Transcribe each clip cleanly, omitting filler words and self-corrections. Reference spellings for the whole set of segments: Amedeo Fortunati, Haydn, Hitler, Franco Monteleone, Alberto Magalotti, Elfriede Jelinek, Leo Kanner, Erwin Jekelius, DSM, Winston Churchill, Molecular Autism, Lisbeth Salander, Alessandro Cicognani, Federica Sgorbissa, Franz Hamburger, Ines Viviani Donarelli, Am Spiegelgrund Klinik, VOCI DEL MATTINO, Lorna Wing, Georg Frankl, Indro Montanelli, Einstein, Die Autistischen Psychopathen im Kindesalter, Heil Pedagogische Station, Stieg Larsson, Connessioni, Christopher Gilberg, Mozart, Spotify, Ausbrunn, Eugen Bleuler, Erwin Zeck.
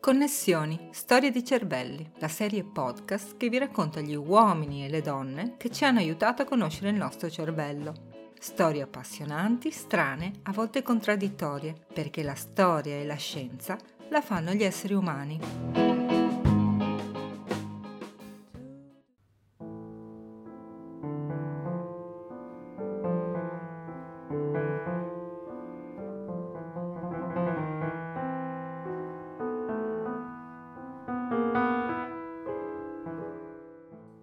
Connessioni, Storie di cervelli, la serie podcast che vi racconta gli uomini e le donne che ci hanno aiutato a conoscere il nostro cervello. Storie appassionanti, strane, a volte contraddittorie, perché la storia e la scienza la fanno gli esseri umani.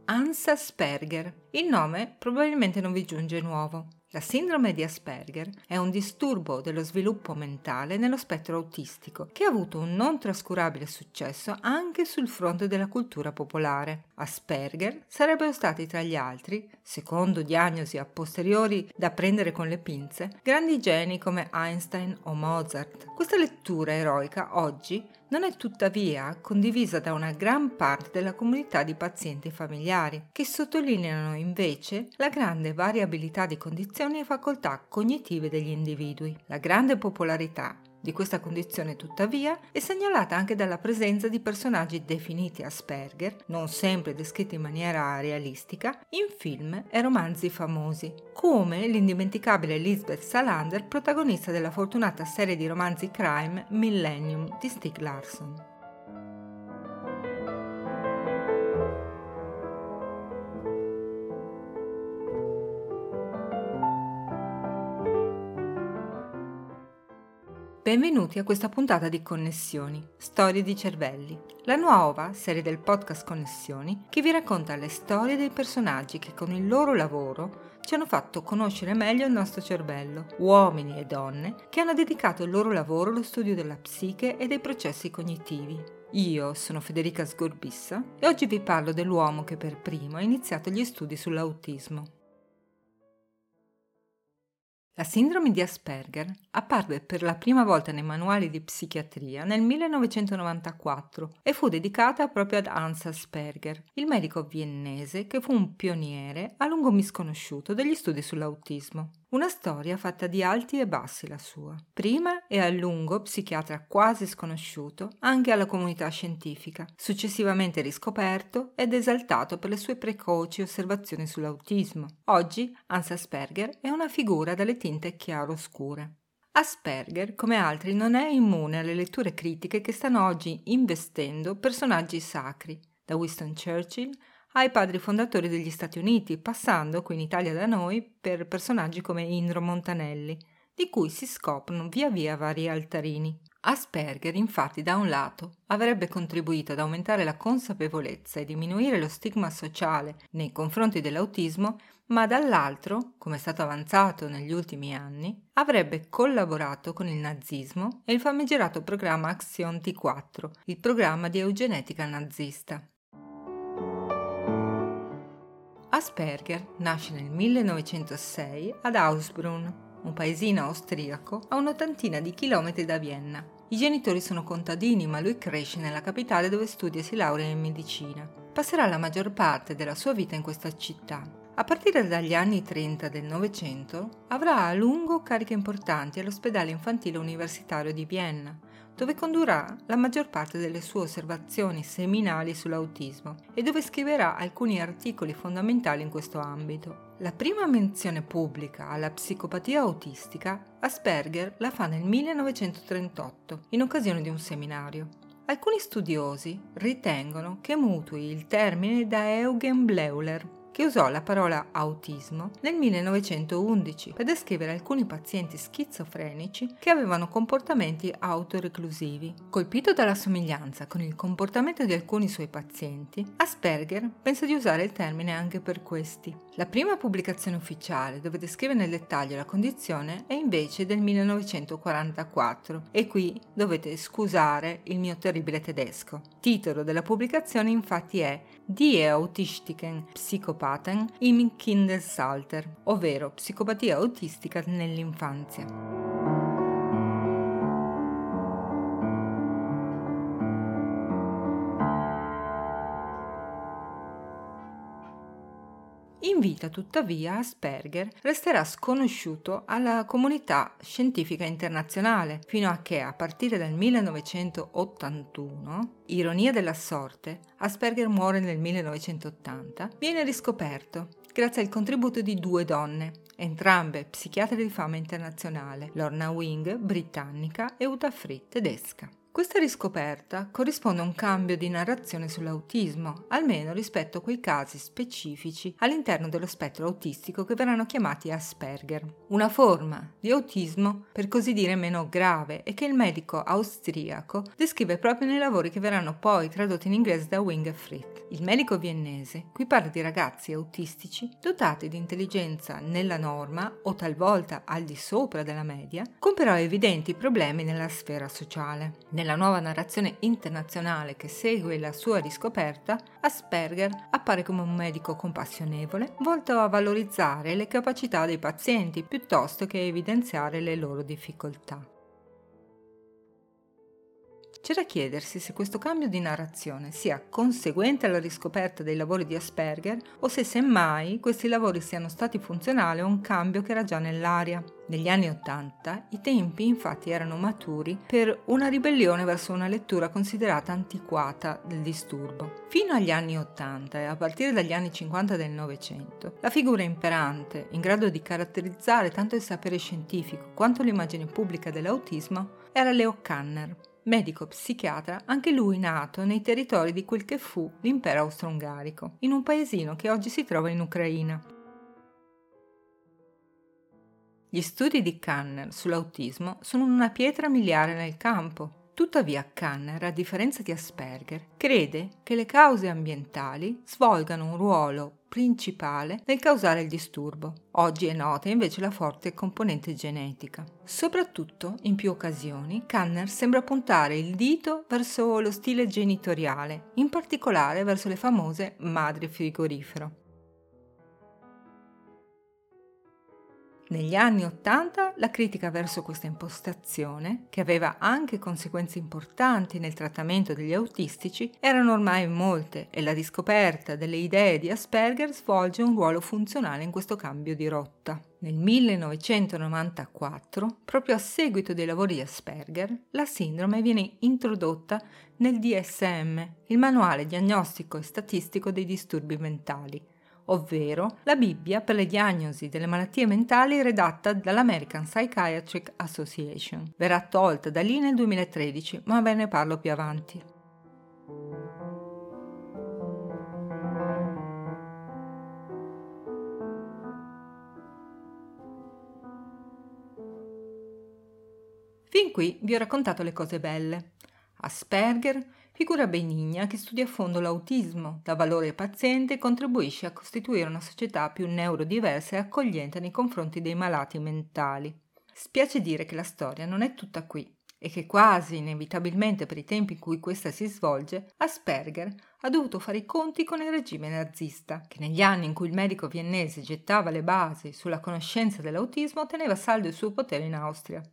Hans Asperger. Il nome probabilmente non vi giunge nuovo. La sindrome di Asperger è un disturbo dello sviluppo mentale nello spettro autistico che ha avuto un non trascurabile successo anche sul fronte della cultura popolare. Asperger sarebbero stati tra gli altri, secondo diagnosi a posteriori da prendere con le pinze, grandi geni come Einstein o Mozart. Questa lettura eroica oggi non è tuttavia condivisa da una gran parte della comunità di pazienti familiari, che sottolineano invece la grande variabilità di condizioni e facoltà cognitive degli individui. La grande popolarità di questa condizione, tuttavia, è segnalata anche dalla presenza di personaggi definiti Asperger, non sempre descritti in maniera realistica, in film e romanzi famosi, come l'indimenticabile Lisbeth Salander, protagonista della fortunata serie di romanzi crime Millennium di Stieg Larsson. Benvenuti a questa puntata di Connessioni, Storie di cervelli, la nuova serie del podcast Connessioni che vi racconta le storie dei personaggi che con il loro lavoro ci hanno fatto conoscere meglio il nostro cervello, uomini e donne che hanno dedicato il loro lavoro allo studio della psiche e dei processi cognitivi. Io sono Federica Sgorbissa e oggi vi parlo dell'uomo che per primo ha iniziato gli studi sull'autismo. La sindrome di Asperger apparve per la prima volta nei manuali di psichiatria nel 1994 e fu dedicata proprio ad Hans Asperger, il medico viennese che fu un pioniere a lungo misconosciuto degli studi sull'autismo. Una storia fatta di alti e bassi la sua. Prima è a lungo psichiatra quasi sconosciuto anche alla comunità scientifica, successivamente riscoperto ed esaltato per le sue precoci osservazioni sull'autismo. Oggi Hans Asperger è una figura dalle tinte chiaro-scure. Asperger, come altri, non è immune alle letture critiche che stanno oggi investendo personaggi sacri, da Winston Churchill ai padri fondatori degli Stati Uniti, passando qui in Italia da noi per personaggi come Indro Montanelli, di cui si scoprono via via vari altarini. Asperger, infatti, da un lato, avrebbe contribuito ad aumentare la consapevolezza e diminuire lo stigma sociale nei confronti dell'autismo, ma dall'altro, come è stato avanzato negli ultimi anni, avrebbe collaborato con il nazismo e il famigerato programma Aktion T4, il programma di eugenetica nazista. Asperger nasce nel 1906 ad Ausbrunn, un paesino austriaco a un'ottantina di chilometri da Vienna. I genitori sono contadini, ma lui cresce nella capitale dove studia e si laurea in medicina. Passerà la maggior parte della sua vita in questa città. A partire dagli anni 30 del Novecento avrà a lungo cariche importanti all'ospedale infantile universitario di Vienna, dove condurrà la maggior parte delle sue osservazioni seminali sull'autismo e dove scriverà alcuni articoli fondamentali in questo ambito. La prima menzione pubblica alla psicopatia autistica Asperger la fa nel 1938, in occasione di un seminario. Alcuni studiosi ritengono che mutui il termine da Eugen Bleuler, che usò la parola autismo nel 1911 per descrivere alcuni pazienti schizofrenici che avevano comportamenti autoreclusivi. Colpito dalla somiglianza con il comportamento di alcuni suoi pazienti, Asperger pensa di usare il termine anche per questi. La prima pubblicazione ufficiale dove descrive nel dettaglio la condizione è invece del 1944 e qui dovete scusare il mio terribile tedesco. Titolo della pubblicazione infatti è Die Autistischen Psychopathen im Kindesalter, ovvero psicopatia autistica nell'infanzia. in vita, tuttavia, Asperger resterà sconosciuto alla comunità scientifica internazionale, fino a che, a partire dal 1981, ironia della sorte, Asperger muore nel 1980, viene riscoperto grazie al contributo di due donne, entrambe psichiatre di fama internazionale, Lorna Wing, britannica, e Uta Frith, tedesca. Questa riscoperta corrisponde a un cambio di narrazione sull'autismo, almeno rispetto a quei casi specifici all'interno dello spettro autistico che verranno chiamati Asperger, una forma di autismo per così dire meno grave e che il medico austriaco descrive proprio nei lavori che verranno poi tradotti in inglese da Wing e Frith. Il medico viennese qui parla di ragazzi autistici dotati di intelligenza nella norma o talvolta al di sopra della media, con però evidenti problemi nella sfera sociale. Nella nuova narrazione internazionale che segue la sua riscoperta, Asperger appare come un medico compassionevole, volto a valorizzare le capacità dei pazienti piuttosto che a evidenziare le loro difficoltà. C'è da chiedersi se questo cambio di narrazione sia conseguente alla riscoperta dei lavori di Asperger o se semmai questi lavori siano stati funzionali a un cambio che era già nell'aria. Negli anni '80 i tempi infatti erano maturi per una ribellione verso una lettura considerata antiquata del disturbo. Fino agli anni '80 e a partire dagli anni '50 del Novecento, la figura imperante, in grado di caratterizzare tanto il sapere scientifico quanto l'immagine pubblica dell'autismo, era Leo Kanner, medico psichiatra, anche lui nato nei territori di quel che fu l'impero austro-ungarico, in un paesino che oggi si trova in Ucraina. Gli studi di Kanner sull'autismo sono una pietra miliare nel campo. Tuttavia Kanner, a differenza di Asperger, crede che le cause ambientali svolgano un ruolo principale nel causare il disturbo. Oggi è nota invece la forte componente genetica. Soprattutto, in più occasioni, Kanner sembra puntare il dito verso lo stile genitoriale, in particolare verso le famose madri frigorifero. Negli anni '80 la critica verso questa impostazione, che aveva anche conseguenze importanti nel trattamento degli autistici, erano ormai molte e la riscoperta delle idee di Asperger svolge un ruolo funzionale in questo cambio di rotta. Nel 1994, proprio a seguito dei lavori di Asperger, la sindrome viene introdotta nel DSM, il manuale diagnostico e statistico dei disturbi mentali, ovvero la Bibbia per le diagnosi delle malattie mentali redatta dall'American Psychiatric Association. Verrà tolta da lì nel 2013, ma ve ne parlo più avanti. Fin qui vi ho raccontato le cose belle. Asperger, figura benigna che studia a fondo l'autismo, dà valore ai pazienti e contribuisce a costituire una società più neurodiversa e accogliente nei confronti dei malati mentali. Spiace dire che la storia non è tutta qui e che quasi inevitabilmente per i tempi in cui questa si svolge, Asperger ha dovuto fare i conti con il regime nazista, che negli anni in cui il medico viennese gettava le basi sulla conoscenza dell'autismo teneva saldo il suo potere in Austria.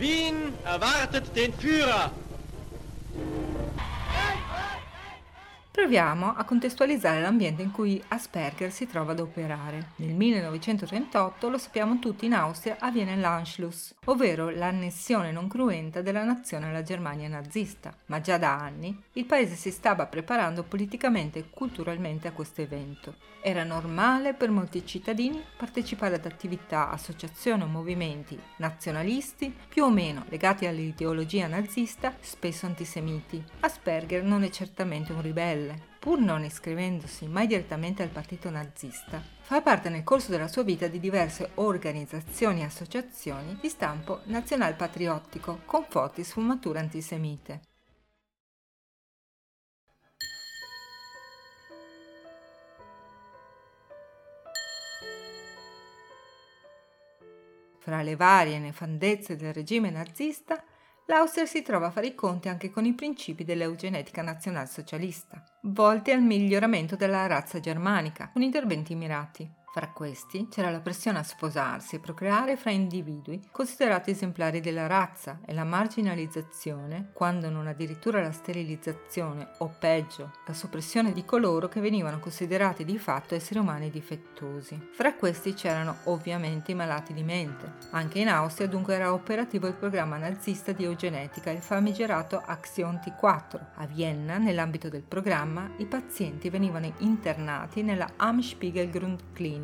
Wien erwartet den Führer. Proviamo a contestualizzare l'ambiente in cui Asperger si trova ad operare. Nel 1938, lo sappiamo tutti, in Austria avviene l'Anschluss, ovvero l'annessione non cruenta della nazione alla Germania nazista, ma già da anni il paese si stava preparando politicamente e culturalmente a questo evento. Era normale per molti cittadini partecipare ad attività, associazioni o movimenti nazionalisti più o meno legati all'ideologia nazista, spesso antisemiti. Asperger non è certamente un ribelle, pur non iscrivendosi mai direttamente al partito nazista. Fa parte nel corso della sua vita di diverse organizzazioni e associazioni di stampo nazionalpatriottico con forti sfumature antisemite. Fra le varie nefandezze del regime nazista, l'Austria si trova a fare i conti anche con i principi dell'eugenetica nazionalsocialista, volti al miglioramento della razza germanica, con interventi mirati. Fra questi c'era la pressione a sposarsi e procreare fra individui considerati esemplari della razza e la marginalizzazione, quando non addirittura la sterilizzazione o peggio, la soppressione di coloro che venivano considerati di fatto esseri umani difettosi. Fra questi c'erano ovviamente i malati di mente. Anche in Austria dunque era operativo il programma nazista di eugenetica, il famigerato Aktion T4. A Vienna, nell'ambito del programma, i pazienti venivano internati nella Am Spiegelgrund Klinik,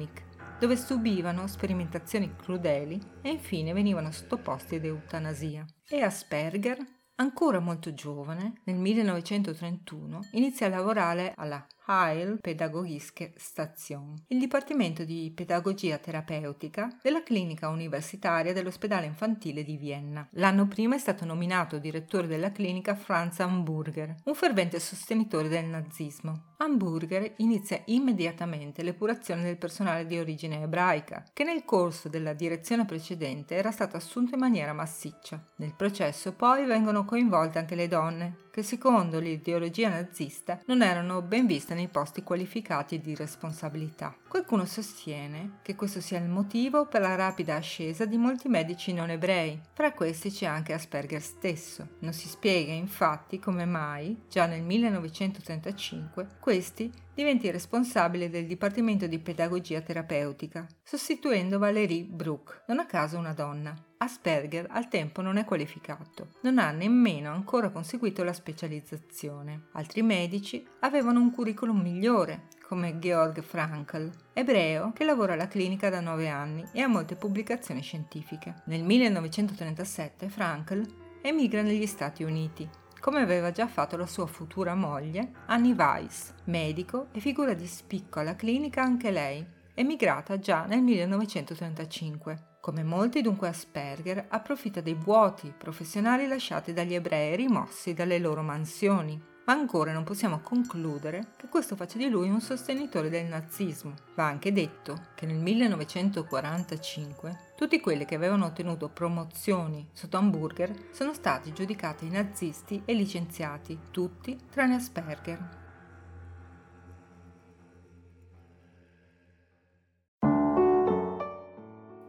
dove subivano sperimentazioni crudeli e infine venivano sottoposti ad eutanasia. E Asperger, ancora molto giovane, nel 1931 inizia a lavorare alla Heil Pedagogische Station, il dipartimento di pedagogia terapeutica della clinica universitaria dell'ospedale infantile di Vienna. L'anno prima è stato nominato direttore della clinica Franz Hamburger, un fervente sostenitore del nazismo. Hamburger inizia immediatamente l'epurazione del personale di origine ebraica, che nel corso della direzione precedente era stato assunto in maniera massiccia. Nel processo poi vengono coinvolte anche le donne, che secondo l'ideologia nazista non erano ben viste nei posti qualificati di responsabilità. Qualcuno sostiene che questo sia il motivo per la rapida ascesa di molti medici non ebrei. Fra questi c'è anche Asperger stesso. Non si spiega infatti come mai, già nel 1935, questi diventi responsabile del Dipartimento di Pedagogia Terapeutica, sostituendo Valerie Brooke, non a caso una donna. Asperger al tempo non è qualificato, non ha nemmeno ancora conseguito la specializzazione. Altri medici avevano un curriculum migliore, come Georg Frankl, ebreo che lavora alla clinica da 9 anni e ha molte pubblicazioni scientifiche. Nel 1937 Frankl emigra negli Stati Uniti, come aveva già fatto la sua futura moglie, Annie Weiss, medico e figura di spicco alla clinica anche lei, emigrata già nel 1935. Come molti dunque Asperger approfitta dei vuoti professionali lasciati dagli ebrei rimossi dalle loro mansioni, ma ancora non possiamo concludere che questo faccia di lui un sostenitore del nazismo. Va anche detto che nel 1945 tutti quelli che avevano ottenuto promozioni sotto Hamburger sono stati giudicati nazisti e licenziati, tutti tranne Asperger.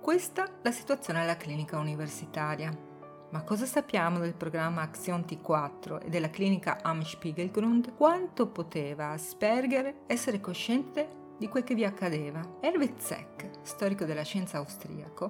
Questa è la situazione alla clinica universitaria. Ma cosa sappiamo del programma Aktion T4 e della clinica Am Spiegelgrund? Quanto poteva Asperger essere cosciente di quel che vi accadeva? Erwin Zeck, storico della scienza austriaco,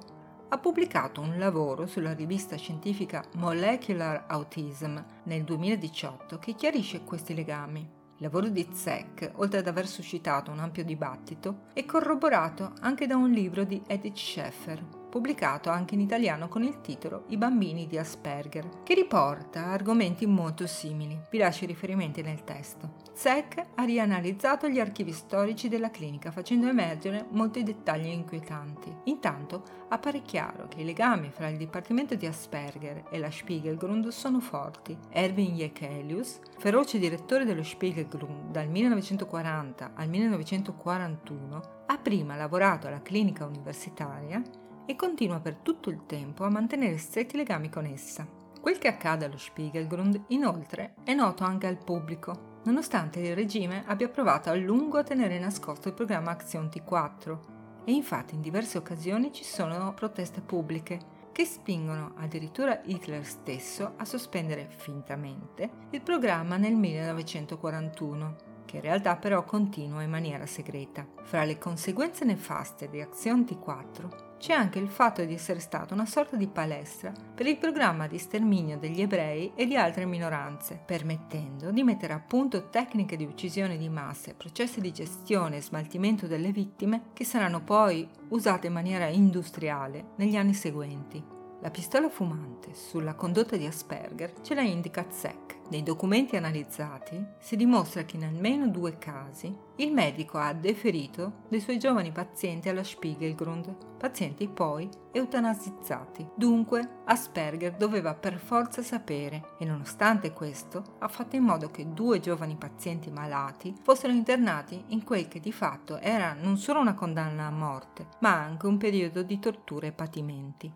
ha pubblicato un lavoro sulla rivista scientifica Molecular Autism nel 2018 che chiarisce questi legami. Il lavoro di Zeck, oltre ad aver suscitato un ampio dibattito, è corroborato anche da un libro di Edith Scheffer, pubblicato anche in italiano con il titolo I bambini di Asperger, che riporta argomenti molto simili. Vi lascio i riferimenti nel testo. Zeck ha rianalizzato gli archivi storici della clinica facendo emergere molti dettagli inquietanti. Intanto appare chiaro che i legami fra il dipartimento di Asperger e la Spiegelgrund sono forti. Erwin Jekelius, feroce direttore dello Spiegelgrund dal 1940 al 1941, ha prima lavorato alla clinica universitaria e continua per tutto il tempo a mantenere stretti legami con essa. Quel che accade allo Spiegelgrund, inoltre, è noto anche al pubblico, nonostante il regime abbia provato a lungo a tenere nascosto il programma Aktion T4, e infatti in diverse occasioni ci sono proteste pubbliche che spingono addirittura Hitler stesso a sospendere fintamente il programma nel 1941, che in realtà però continua in maniera segreta. Fra le conseguenze nefaste di Aktion T4 c'è anche il fatto di essere stata una sorta di palestra per il programma di sterminio degli ebrei e di altre minoranze, permettendo di mettere a punto tecniche di uccisione di masse, processi di gestione e smaltimento delle vittime che saranno poi usate in maniera industriale negli anni seguenti. La pistola fumante sulla condotta di Asperger ce la indica Zeck. Nei documenti analizzati si dimostra che in almeno 2 casi il medico ha deferito dei suoi giovani pazienti alla Spiegelgrund, pazienti poi eutanasizzati. Dunque Asperger doveva per forza sapere e nonostante questo ha fatto in modo che 2 giovani pazienti malati fossero internati in quel che di fatto era non solo una condanna a morte, ma anche un periodo di torture e patimenti.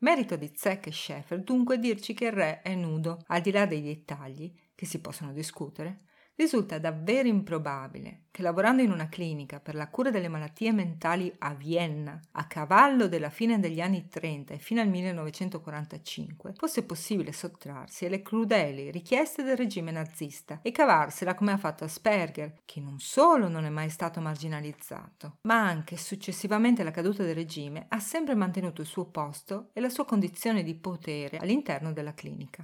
Merito di Zeck e Scheffer dunque dirci che il re è nudo, al di là dei dettagli, che si possono discutere, risulta davvero improbabile che, lavorando in una clinica per la cura delle malattie mentali a Vienna, a cavallo della fine degli anni 30 e fino al 1945, fosse possibile sottrarsi alle crudeli richieste del regime nazista e cavarsela come ha fatto Asperger, che non solo non è mai stato marginalizzato, ma anche successivamente alla caduta del regime ha sempre mantenuto il suo posto e la sua condizione di potere all'interno della clinica.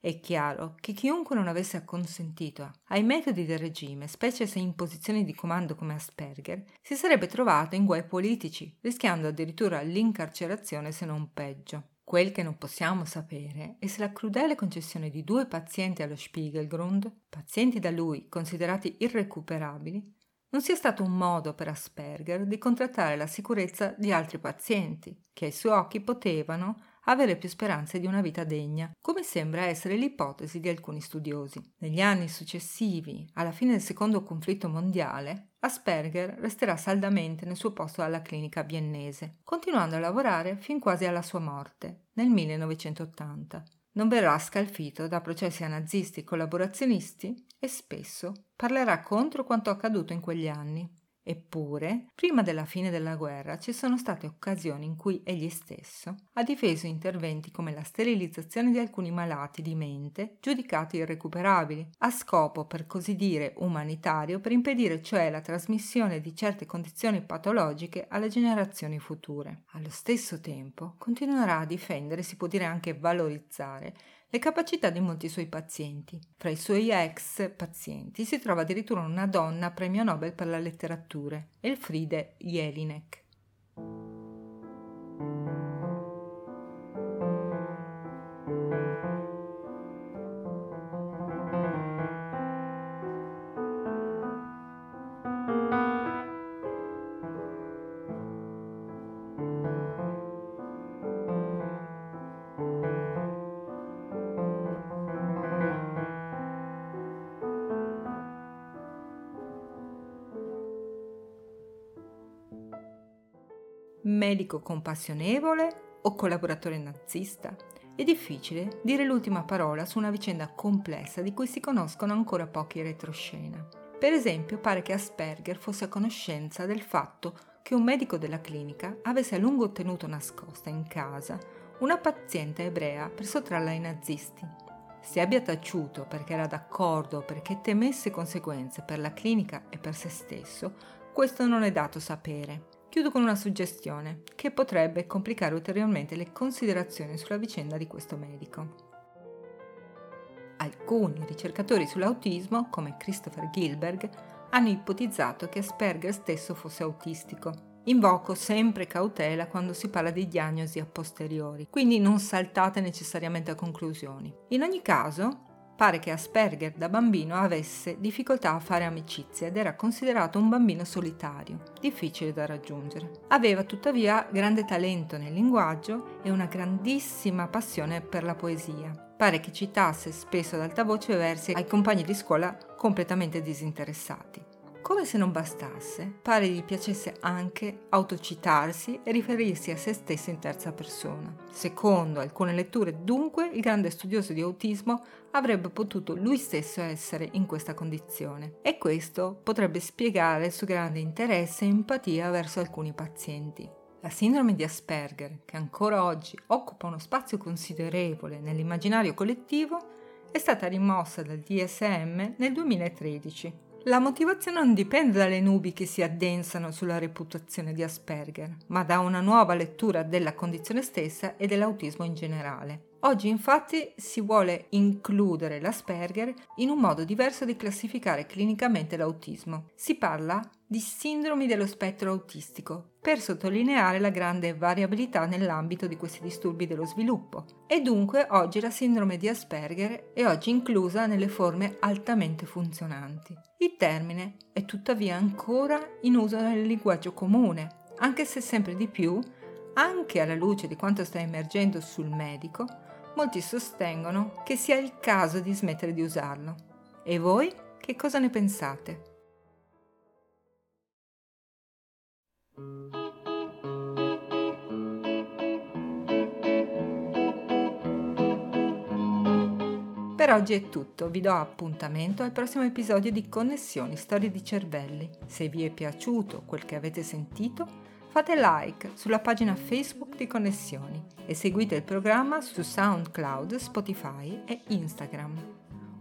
È chiaro che chiunque non avesse acconsentito ai metodi del regime, specie se in posizioni di comando come Asperger, si sarebbe trovato in guai politici, rischiando addirittura l'incarcerazione se non peggio. Quel che non possiamo sapere è se la crudele concessione di due pazienti allo Spiegelgrund, pazienti da lui considerati irrecuperabili, non sia stato un modo per Asperger di contrattare la sicurezza di altri pazienti, che ai suoi occhi potevano avere più speranze di una vita degna, come sembra essere l'ipotesi di alcuni studiosi. Negli anni successivi, alla fine del secondo conflitto mondiale, Asperger resterà saldamente nel suo posto alla clinica viennese, continuando a lavorare fin quasi alla sua morte, nel 1980. Non verrà scalfito da processi nazisti collaborazionisti e spesso parlerà contro quanto accaduto in quegli anni. Eppure, prima della fine della guerra ci sono state occasioni in cui egli stesso ha difeso interventi come la sterilizzazione di alcuni malati di mente giudicati irrecuperabili, a scopo per così dire umanitario, per impedire cioè la trasmissione di certe condizioni patologiche alle generazioni future. Allo stesso tempo continuerà a difendere, si può dire anche valorizzare, le capacità di molti suoi pazienti. Fra i suoi ex pazienti si trova addirittura una donna premio Nobel per la letteratura, Elfriede Jelinek. Medico compassionevole o collaboratore nazista? È difficile dire l'ultima parola su una vicenda complessa di cui si conoscono ancora pochi retroscena. Per esempio, pare che Asperger fosse a conoscenza del fatto che un medico della clinica avesse a lungo tenuto nascosta in casa una paziente ebrea per sottrarla ai nazisti. Se abbia taciuto perché era d'accordo o perché temesse conseguenze per la clinica e per se stesso, questo non è dato sapere. Chiudo con una suggestione che potrebbe complicare ulteriormente le considerazioni sulla vicenda di questo medico. Alcuni ricercatori sull'autismo, come Christopher Gilberg, hanno ipotizzato che Asperger stesso fosse autistico. Invoco sempre cautela quando si parla di diagnosi a posteriori, quindi non saltate necessariamente a conclusioni. In ogni caso, pare che Asperger da bambino avesse difficoltà a fare amicizia ed era considerato un bambino solitario, difficile da raggiungere. Aveva tuttavia grande talento nel linguaggio e una grandissima passione per la poesia. Pare che citasse spesso ad alta voce versi ai compagni di scuola completamente disinteressati. Come se non bastasse, pare gli piacesse anche autocitarsi e riferirsi a se stesso in terza persona. Secondo alcune letture, dunque, il grande studioso di autismo avrebbe potuto lui stesso essere in questa condizione, e questo potrebbe spiegare il suo grande interesse e empatia verso alcuni pazienti. La sindrome di Asperger, che ancora oggi occupa uno spazio considerevole nell'immaginario collettivo, è stata rimossa dal DSM nel 2013. La motivazione non dipende dalle nubi che si addensano sulla reputazione di Asperger, ma da una nuova lettura della condizione stessa e dell'autismo in generale. Oggi, infatti, si vuole includere l'Asperger in un modo diverso di classificare clinicamente l'autismo. Si parla di sindromi dello spettro autistico, per sottolineare la grande variabilità nell'ambito di questi disturbi dello sviluppo. E dunque oggi la sindrome di Asperger è oggi inclusa nelle forme altamente funzionanti. Il termine è tuttavia ancora in uso nel linguaggio comune, anche se sempre di più, anche alla luce di quanto sta emergendo sul medico, molti sostengono che sia il caso di smettere di usarlo. E voi che cosa ne pensate? Per oggi è tutto, vi do appuntamento al prossimo episodio di Connessioni, Storie di cervelli. Se vi è piaciuto quel che avete sentito, fate like sulla pagina Facebook di Connessioni e seguite il programma su SoundCloud, Spotify e Instagram.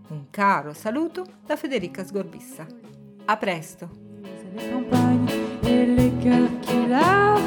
Un caro saluto da Federica Sgorbissa. A presto!